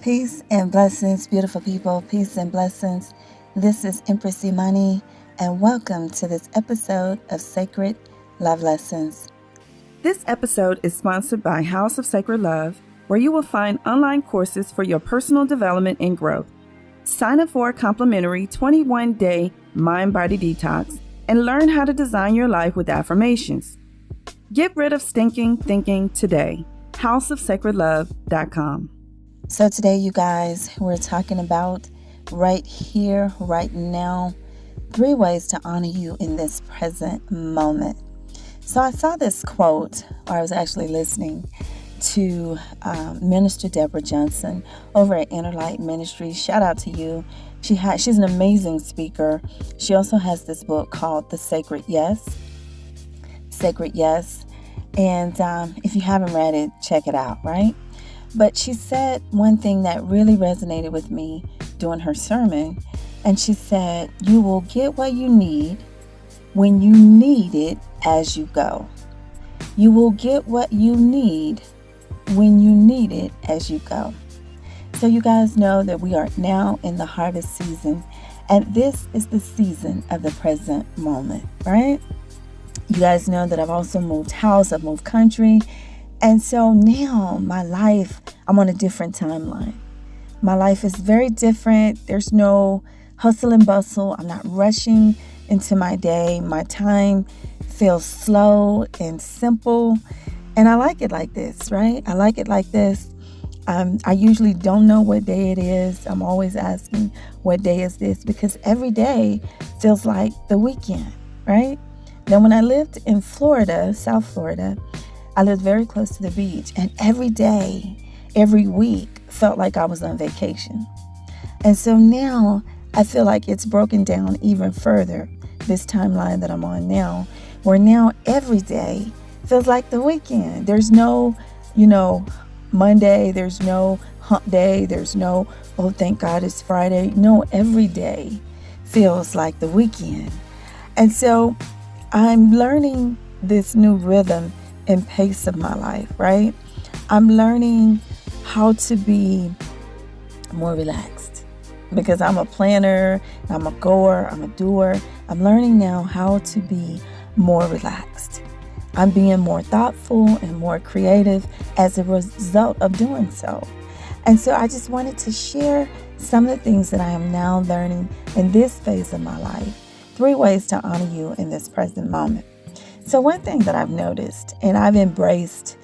Peace and blessings, beautiful people. Peace and blessings. This is Empress Imani, and welcome to this episode of Sacred Love Lessons. This episode is sponsored by House of Sacred Love, where you will find online courses for your personal development and growth. Sign up for a complimentary 21-day mind-body detox and learn how to design your life with affirmations. Get rid of stinking thinking today. houseofsacredlove.com. So today, you guys, we're talking about right here, right now, 3 ways to honor you in this present moment. So I saw this quote, or I was actually listening to Minister Deborah Johnson over at Inner Light Ministries. Shout out to you. She's an amazing speaker. She also has this book called The Sacred Yes. Sacred Yes. And if you haven't read it, check it out, right? But she said one thing that really resonated with me during her sermon, and she said, "You will get what you need when you need it as you go. You will get what you need when you need it as you go." So you guys know that we are now in the harvest season, and this is the season of the present moment, right? You guys know that I've also moved house, I've moved country. And so now my life, I'm on a different timeline. My life is very different. There's no hustle and bustle. I'm not rushing into my day. My time feels slow and simple. And I like it like this, right? I like it like this. I usually don't know what day it is. I'm always asking, what day is this? Because every day feels like the weekend, right? Now, when I lived in Florida, South Florida, I lived very close to the beach, and every day, every week felt like I was on vacation. And so now I feel like it's broken down even further, this timeline that I'm on now, where now every day feels like the weekend. There's no, Monday, there's no hump day, there's no, oh, thank God it's Friday. No, every day feels like the weekend. And so I'm learning this new rhythm and pace of my life, right? I'm learning how to be more relaxed because I'm a planner, I'm a goer, I'm a doer. I'm learning now how to be more relaxed. I'm being more thoughtful and more creative as a result of doing so. And so I just wanted to share some of the things that I am now learning in this phase of my life. 3 ways to honor you in this present moment. So one thing that I've noticed, and I've embraced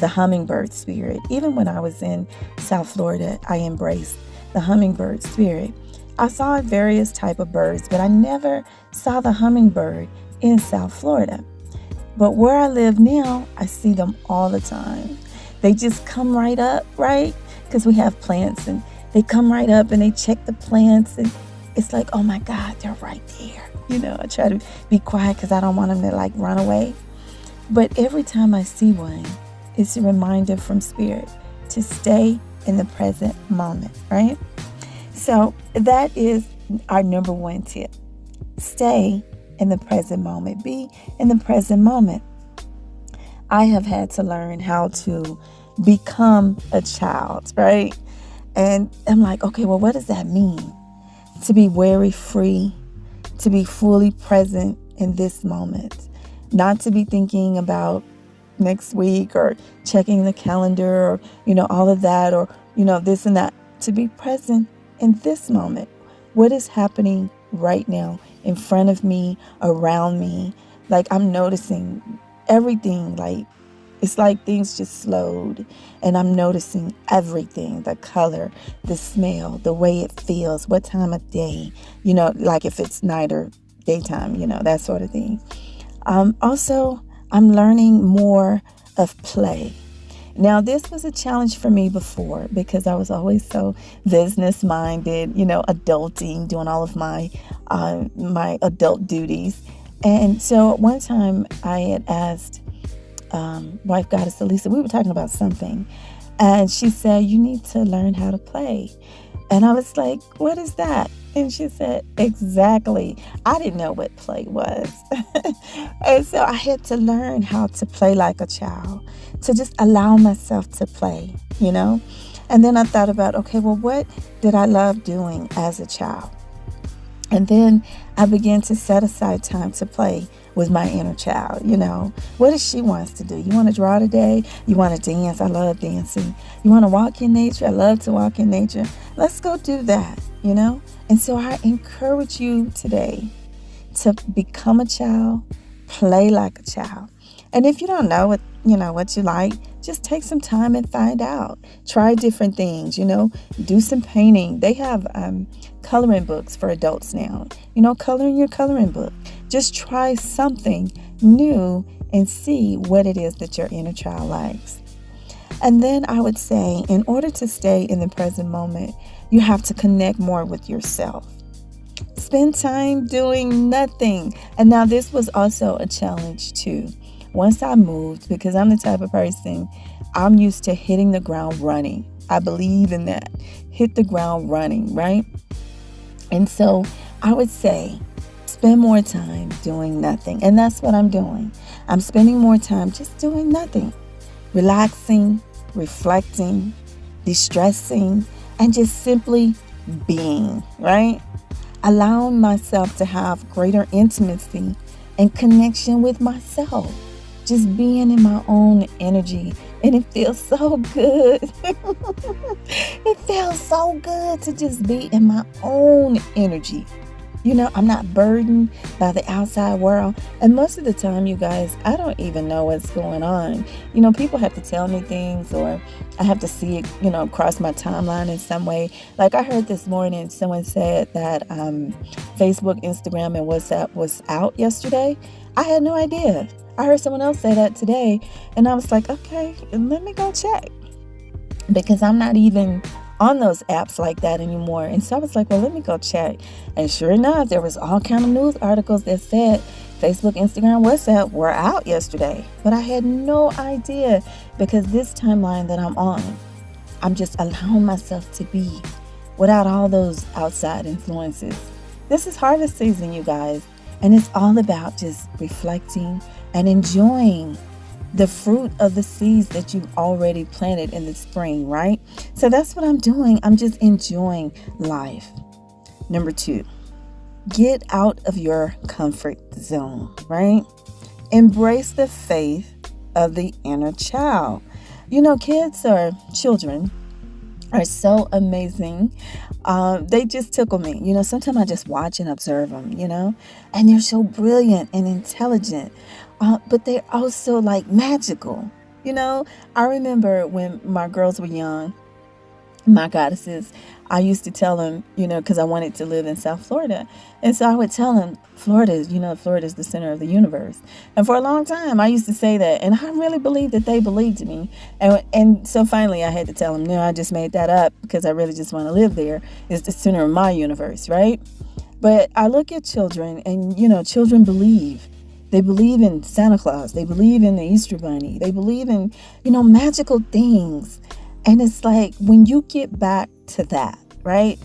the hummingbird spirit. Even when I was in South Florida, I embraced the hummingbird spirit. I saw various type of birds, but I never saw the hummingbird in South Florida. But where I live now, I see them all the time. They just come right up, right? Because we have plants, and they come right up and they check the plants, and it's like, oh my God, they're right there. I try to be quiet because I don't want them to like run away. But every time I see one, it's a reminder from spirit to stay in the present moment, right? So that is our number 1 tip. Stay in the present moment. Be in the present moment. I have had to learn how to become a child, right? And I'm like, okay, well, what does that mean? To be worry free, to be fully present in this moment, not to be thinking about next week or checking the calendar or, all of that or, this and that. To be present in this moment. What is happening right now in front of me, around me? Like, I'm noticing everything. Like, it's like things just slowed, and I'm noticing everything, the color, the smell, the way it feels, what time of day, like if it's night or daytime, that sort of thing. Also, I'm learning more of play. Now, this was a challenge for me before because I was always so business-minded, adulting, doing all of my adult duties. And so one time I had asked wife goddess Elisa, we were talking about something, and she said, you need to learn how to play. And I was like, what is that? And she said, exactly. I didn't know what play was. And so I had to learn how to play like a child, to just allow myself to play, And then I thought about, okay, well, what did I love doing as a child? And then I began to set aside time to play with my inner child. You know, what does she wants to do? You want to draw today? You want to dance? I love dancing. You want to walk in nature? I love to walk in nature. Let's go do that, you know? And so I encourage you today to become a child, play like a child. And if you don't know what you like, just take some time and find out. Try different things, you know, do some painting. They have coloring books for adults now. You know, color in your coloring book. Just try something new and see what it is that your inner child likes. And then I would say, in order to stay in the present moment, you have to connect more with yourself. Spend time doing nothing. And now this was also a challenge too. Once I moved, because I'm the type of person, I'm used to hitting the ground running. I believe in that. Hit the ground running, right? And so I would say, spend more time doing nothing. And that's what I'm doing. I'm spending more time just doing nothing. Relaxing, reflecting, distressing, and just simply being, right? Allowing myself to have greater intimacy and connection with myself. Just being in my own energy. And it feels so good. It feels so good to just be in my own energy. You know, I'm not burdened by the outside world. And most of the time, you guys, I don't even know what's going on. You know, people have to tell me things, or I have to see it, you know, across my timeline in some way. Like I heard this morning, someone said that Facebook, Instagram, and WhatsApp was out yesterday. I had no idea. I heard someone else say that today, and I was like, okay, let me go check, because I'm not even on those apps like that anymore. And so I was like, well, let me go check. And sure enough, there was all kind of news articles that said Facebook, Instagram, WhatsApp were out yesterday, but I had no idea, because this timeline that I'm on, I'm just allowing myself to be without all those outside influences. This is harvest season, you guys, and it's all about just reflecting and enjoying the fruit of the seeds that you've already planted in the spring, right? So that's what I'm doing. I'm just enjoying life. Number 2, get out of your comfort zone, right? Embrace the faith of the inner child. You know, kids or children are so amazing. They just tickle me. You know, sometimes I just watch and observe them, you know, and they're so brilliant and intelligent. But they're also like magical. You know, I remember when my girls were young, my goddesses, I used to tell them, you know, because I wanted to live in South Florida. And so I would tell them, Florida is the center of the universe. And for a long time, I used to say that. And I really believed that they believed me. And so finally, I had to tell them, no, I just made that up, because I really just want to live there. It's the center of my universe, right? But I look at children, and, you know, children believe. They believe in Santa Claus. They believe in the Easter Bunny. They believe in, you know, magical things. And it's like, when you get back to that, right?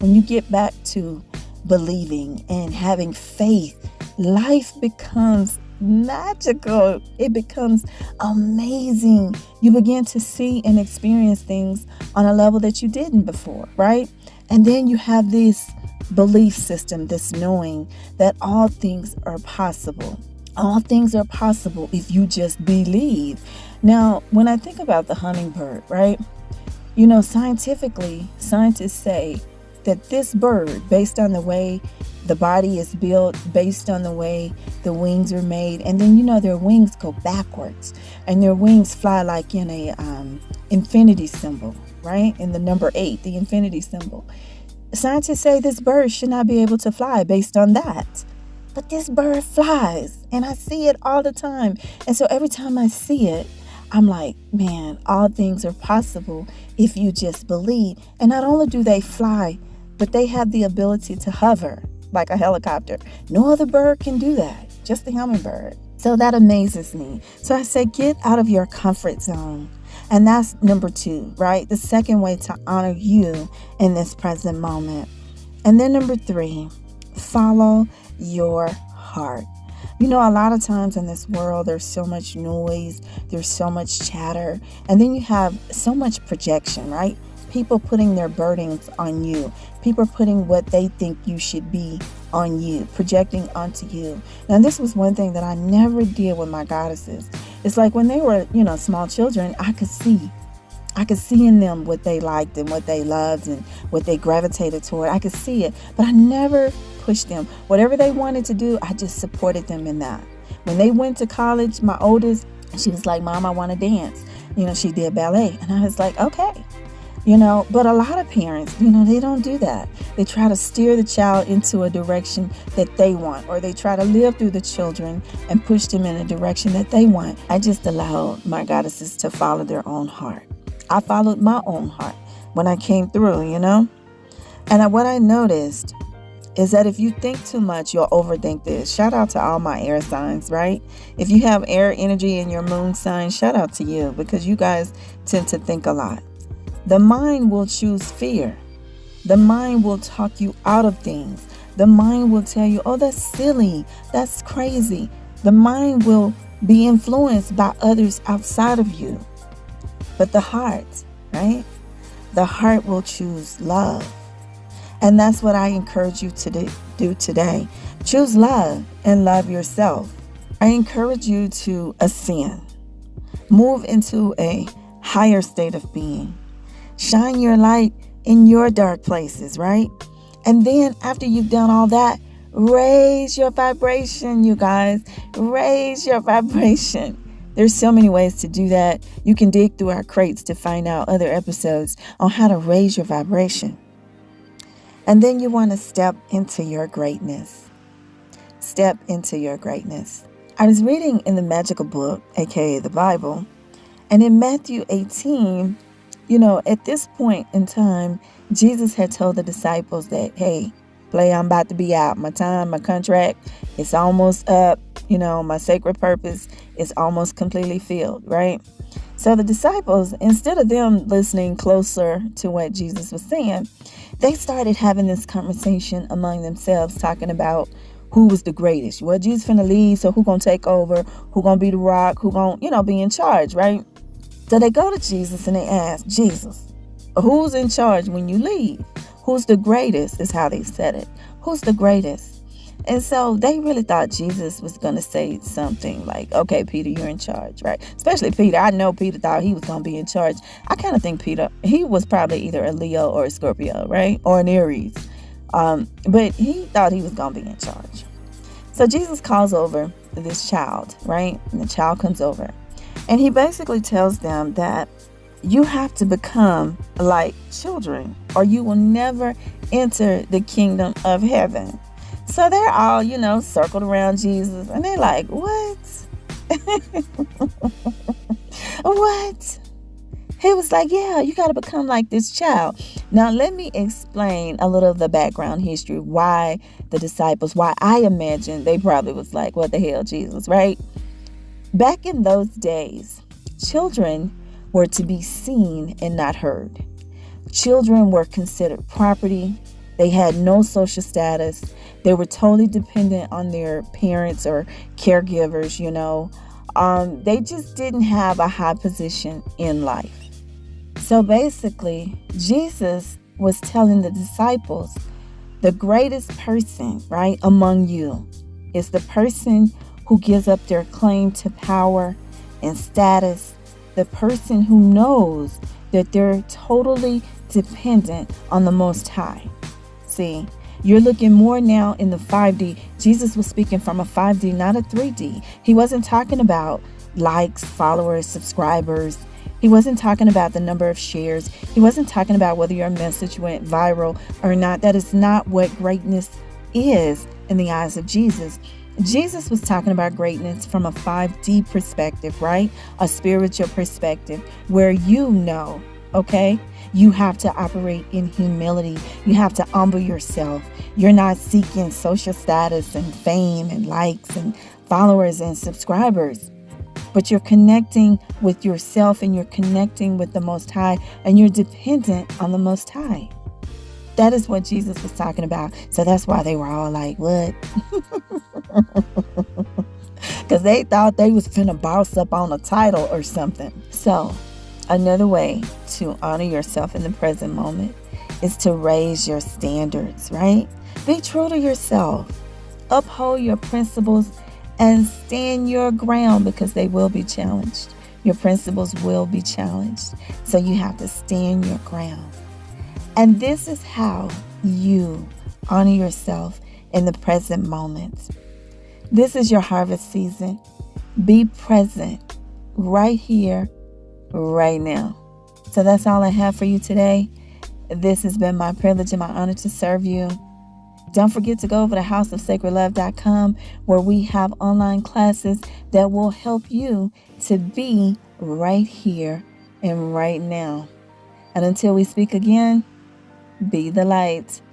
When you get back to believing and having faith, life becomes magical. It becomes amazing. You begin to see and experience things on a level that you didn't before, right? And then you have this belief system, this knowing that all things are possible. All things are possible if you just believe. Now, when I think about the hummingbird, right? You know, scientifically, scientists say that this bird, based on the way the body is built, based on the way the wings are made, and then, you know, their wings go backwards, and their wings fly like in a infinity symbol, right? In the number 8, the infinity symbol. Scientists say this bird should not be able to fly based on that. But this bird flies, and I see it all the time. And so every time I see it, I'm like, man, all things are possible if you just believe. And not only do they fly, but they have the ability to hover like a helicopter. No other bird can do that, just the hummingbird. So that amazes me. So I say, get out of your comfort zone. And that's number 2, right? The second way to honor you in this present moment. And then number 3, follow your heart. You know, a lot of times in this world, there's so much noise, there's so much chatter, and then you have so much projection, right? people putting their burdens on you, people putting what they think you should be on you, projecting onto you. Now, this was one thing that I never did with my goddesses. It's like when they were, small children, I could see in them what they liked and what they loved and what they gravitated toward. I could see it, but I never pushed them. Whatever they wanted to do, I just supported them in that. When they went to college, my oldest, she was like, Mom, I want to dance. She did ballet. And I was like, okay. But a lot of parents, they don't do that. They try to steer the child into a direction that they want, or they try to live through the children and push them in a direction that they want. I just allowed my goddesses to follow their own heart. I followed my own heart when I came through, And what I noticed is that if you think too much, you'll overthink this. Shout out to all my air signs, right? If you have air energy in your moon sign, shout out to you, because you guys tend to think a lot. The mind will choose fear. The mind will talk you out of things. The mind will tell you, oh, that's silly. That's crazy. The mind will be influenced by others outside of you. But the heart, right? The heart will choose love. And that's what I encourage you to do today. Choose love and love yourself. I encourage you to ascend. Move into a higher state of being. Shine your light in your dark places, right? And then after you've done all that, raise your vibration, you guys. Raise your vibration. There's so many ways to do that. You can dig through our crates to find out other episodes on how to raise your vibration. And then you want to step into your greatness. Step into your greatness. I was reading in the magical book, aka the Bible, and in Matthew 18, at this point in time, Jesus had told the disciples that, hey, play, I'm about to be out. My time, my contract, it's almost up. My sacred purpose is almost completely filled, right? So the disciples, instead of them listening closer to what Jesus was saying, they started having this conversation among themselves, talking about who was the greatest. Well, Jesus finna leave, so who gonna take over? Who gonna be the rock? Who gonna, be in charge, right? So they go to Jesus and they ask, Jesus, who's in charge when you leave? Who's the greatest is how they said it. Who's the greatest? And so they really thought Jesus was going to say something like, okay, Peter, you're in charge, right? Especially Peter. I know Peter thought he was going to be in charge. I kind of think Peter, he was probably either a Leo or a Scorpio, right? Or an Aries. But he thought he was going to be in charge. So Jesus calls over this child, right? And the child comes over. And he basically tells them that you have to become like children or you will never enter the kingdom of heaven. So they're all, circled around Jesus and they're like, what? What? He was like, yeah, you got to become like this child. Now, let me explain a little of the background history, why the disciples, why I imagine they probably was like, what the hell, Jesus, right? Back in those days, children were to be seen and not heard. Children were considered property. They had no social status. They were totally dependent on their parents or caregivers, They just didn't have a high position in life. So basically, Jesus was telling the disciples, the greatest person, right, among you is the person who gives up their claim to power and status, the person who knows that they're totally dependent on the Most High. See, you're looking more now in the 5D. Jesus was speaking from a 5D, not a 3D. He wasn't talking about likes, followers, subscribers. He wasn't talking about the number of shares. He wasn't talking about whether your message went viral or not. That is not what greatness is in the eyes of Jesus. Jesus was talking about greatness from a 5D perspective, right? A spiritual perspective where okay? You have to operate in humility. You have to humble yourself. You're not seeking social status and fame and likes and followers and subscribers, but you're connecting with yourself and you're connecting with the Most High and you're dependent on the Most High. That is what Jesus was talking about. So that's why they were all like, what? Because they thought they was finna boss up on a title or something. So Another way to honor yourself in the present moment is to raise your standards, right? Be true to yourself. Uphold your principles and stand your ground, because they will be challenged. Your principles will be challenged. So you have to stand your ground. And this is how you honor yourself in the present moment. This is your harvest season. Be present right here, right now. So that's all I have for you today. This has been my privilege and my honor to serve you. Don't forget to go over to houseofsacredlove.com, where we have online classes that will help you to be right here and right now. And until we speak again, be the light.